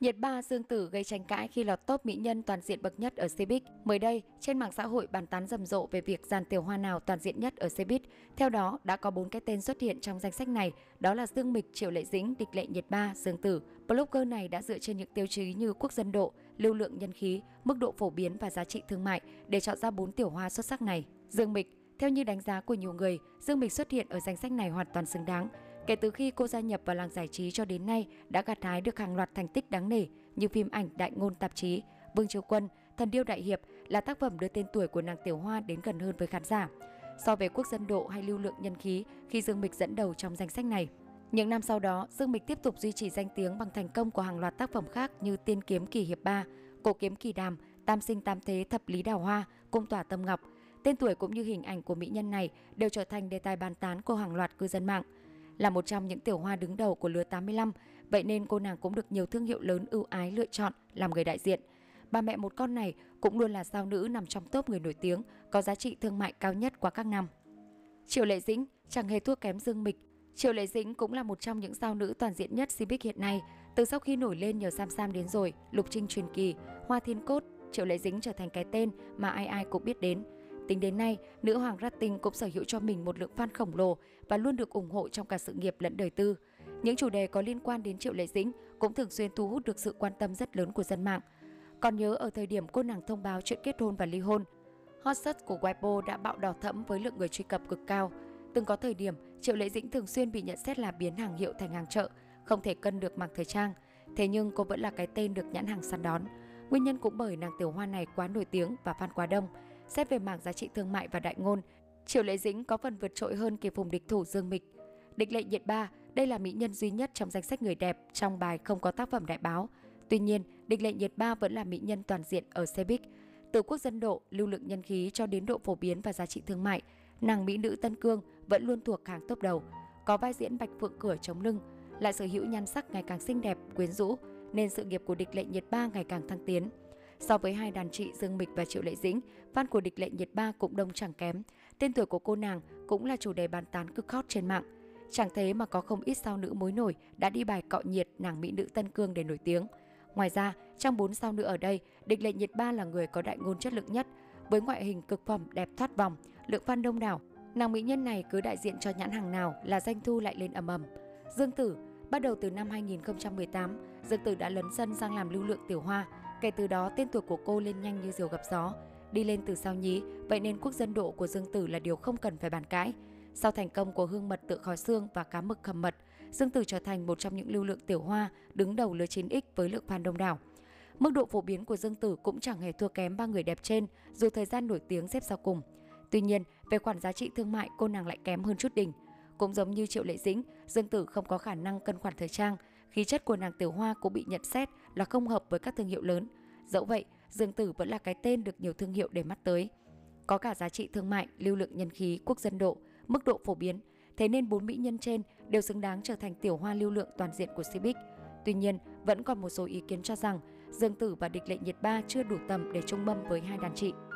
Nhiệt Ba Dương Tử gây tranh cãi khi lọt top mỹ nhân toàn diện bậc nhất ở Cbiz. Mới đây, trên mạng xã hội bàn tán rầm rộ về việc dàn tiểu hoa nào toàn diện nhất ở Cbiz. Theo đó, đã có 4 cái tên xuất hiện trong danh sách này, đó là Dương Mịch, Triệu Lệ Dĩnh, Địch Lệ Nhiệt Ba, Dương Tử. Blogger này đã dựa trên những tiêu chí như quốc dân độ, lưu lượng nhân khí, mức độ phổ biến và giá trị thương mại để chọn ra 4 tiểu hoa xuất sắc này. Dương Mịch, theo như đánh giá của nhiều người, Dương Mịch xuất hiện ở danh sách này hoàn toàn xứng đáng. Kể từ khi cô gia nhập vào làng giải trí cho đến nay đã gặt hái được hàng loạt thành tích đáng nể như phim ảnh, đại ngôn tạp chí, Vương Triều Quân, Thần Điêu Đại Hiệp là tác phẩm đưa tên tuổi của nàng tiểu hoa đến gần hơn với khán giả. So về quốc dân độ hay lưu lượng nhân khí khi Dương Mịch dẫn đầu trong danh sách này. Những năm sau đó, Dương Mịch tiếp tục duy trì danh tiếng bằng thành công của hàng loạt tác phẩm khác như Tiên Kiếm Kỳ Hiệp 3, Cổ Kiếm Kỳ Đàm, Tam Sinh Tam Thế Thập Lý Đào Hoa, Cung Tỏa Tâm Ngọc. Tên tuổi cũng như hình ảnh của mỹ nhân này đều trở thành đề tài bàn tán của hàng loạt cư dân mạng. Là một trong những tiểu hoa đứng đầu của lứa 85, vậy nên cô nàng cũng được nhiều thương hiệu lớn ưu ái lựa chọn làm người đại diện. Bà mẹ một con này cũng luôn là sao nữ nằm trong top người nổi tiếng, có giá trị thương mại cao nhất qua các năm. Triệu Lệ Dĩnh chẳng hề thua kém Dương Mịch. Triệu Lệ Dĩnh cũng là một trong những sao nữ toàn diện nhất Cbiz hiện nay. Từ sau khi nổi lên nhờ Sam Sam đến rồi, Lục Trinh Truyền Kỳ, Hoa Thiên Cốt, Triệu Lệ Dĩnh trở thành cái tên mà ai ai cũng biết đến. Tính đến nay, nữ hoàng Rating cũng sở hữu cho mình một lượng fan khổng lồ và luôn được ủng hộ trong cả sự nghiệp lẫn đời tư. Những chủ đề có liên quan đến Triệu Lệ Dĩnh cũng thường xuyên thu hút được sự quan tâm rất lớn của dân mạng. Còn nhớ ở thời điểm cô nàng thông báo chuyện kết hôn và ly hôn, hot search của Weibo đã bạo đỏ thẫm với lượng người truy cập cực cao. Từng có thời điểm, Triệu Lệ Dĩnh thường xuyên bị nhận xét là biến hàng hiệu thành hàng chợ, không thể cân được mảng thời trang. Thế nhưng cô vẫn là cái tên được nhãn hàng săn đón. Nguyên nhân cũng bởi nàng tiểu hoa này quá nổi tiếng và fan quá đông. Xét về mảng giá trị thương mại và đại ngôn, Triệu Lệ Dĩnh có phần vượt trội hơn kẻ vùng địch thủ Dương Mịch. Địch Lệ Nhiệt Ba, đây là mỹ nhân duy nhất trong danh sách người đẹp trong bài không có tác phẩm đại báo. Tuy nhiên, Địch Lệ Nhiệt Ba vẫn là mỹ nhân toàn diện ở Cbiz. Từ quốc dân độ, lưu lượng nhân khí cho đến độ phổ biến và giá trị thương mại, nàng mỹ nữ Tân Cương vẫn luôn thuộc hàng top đầu. Có vai diễn Bạch Phượng Cửa chống lưng, lại sở hữu nhan sắc ngày càng xinh đẹp, quyến rũ, nên sự nghiệp của Địch Lệ Nhiệt Ba ngày càng thăng tiến. So với hai đàn chị Dương Mịch và Triệu Lệ Dĩnh, fan của Địch Lệ Nhiệt Ba cũng đông chẳng kém. Tên tuổi của cô nàng cũng là chủ đề bàn tán cực hot trên mạng. Chẳng thế mà có không ít sao nữ mối nổi đã đi bài cọ nhiệt nàng mỹ nữ Tân Cương để nổi tiếng. Ngoài ra, trong 4 sao nữ ở đây, Địch Lệ Nhiệt Ba là người có đại ngôn chất lượng nhất. Với ngoại hình cực phẩm đẹp thoát vòng, lượng fan đông đảo, nàng mỹ nhân này cứ đại diện cho nhãn hàng nào là doanh thu lại lên ầm ầm. Dương Tử, bắt đầu từ năm 2018, Dương Tử đã lấn sân sang làm lưu lượng tiểu hoa. Kể từ đó, tên tuổi của cô lên nhanh như diều gặp gió, đi lên từ sao nhí, vậy nên quốc dân độ của Dương Tử là điều không cần phải bàn cãi. Sau thành công của Hương Mật Tự Khói Xương và Cá Mực Hầm Mật, Dương Tử trở thành một trong những lưu lượng tiểu hoa đứng đầu lứa 9X với lượng fan đông đảo. Mức độ phổ biến của Dương Tử cũng chẳng hề thua kém ba người đẹp trên, dù thời gian nổi tiếng xếp sau cùng. Tuy nhiên, về khoản giá trị thương mại, cô nàng lại kém hơn chút đỉnh. Cũng giống như Triệu Lệ Dĩnh, Dương Tử không có khả năng cân khoản thời trang, khí chất của nàng tiểu hoa cũng bị nhận xét là không hợp với các thương hiệu lớn. Dẫu vậy, Dương Tử vẫn là cái tên được nhiều thương hiệu để mắt tới. Có cả giá trị thương mại, lưu lượng nhân khí, quốc dân độ, mức độ phổ biến. Thế nên 4 mỹ nhân trên đều xứng đáng trở thành tiểu hoa lưu lượng toàn diện của Cbiz. Tuy nhiên, vẫn còn một số ý kiến cho rằng Dương Tử và Địch Lệ Nhiệt Ba chưa đủ tầm để chung mâm với hai đàn chị.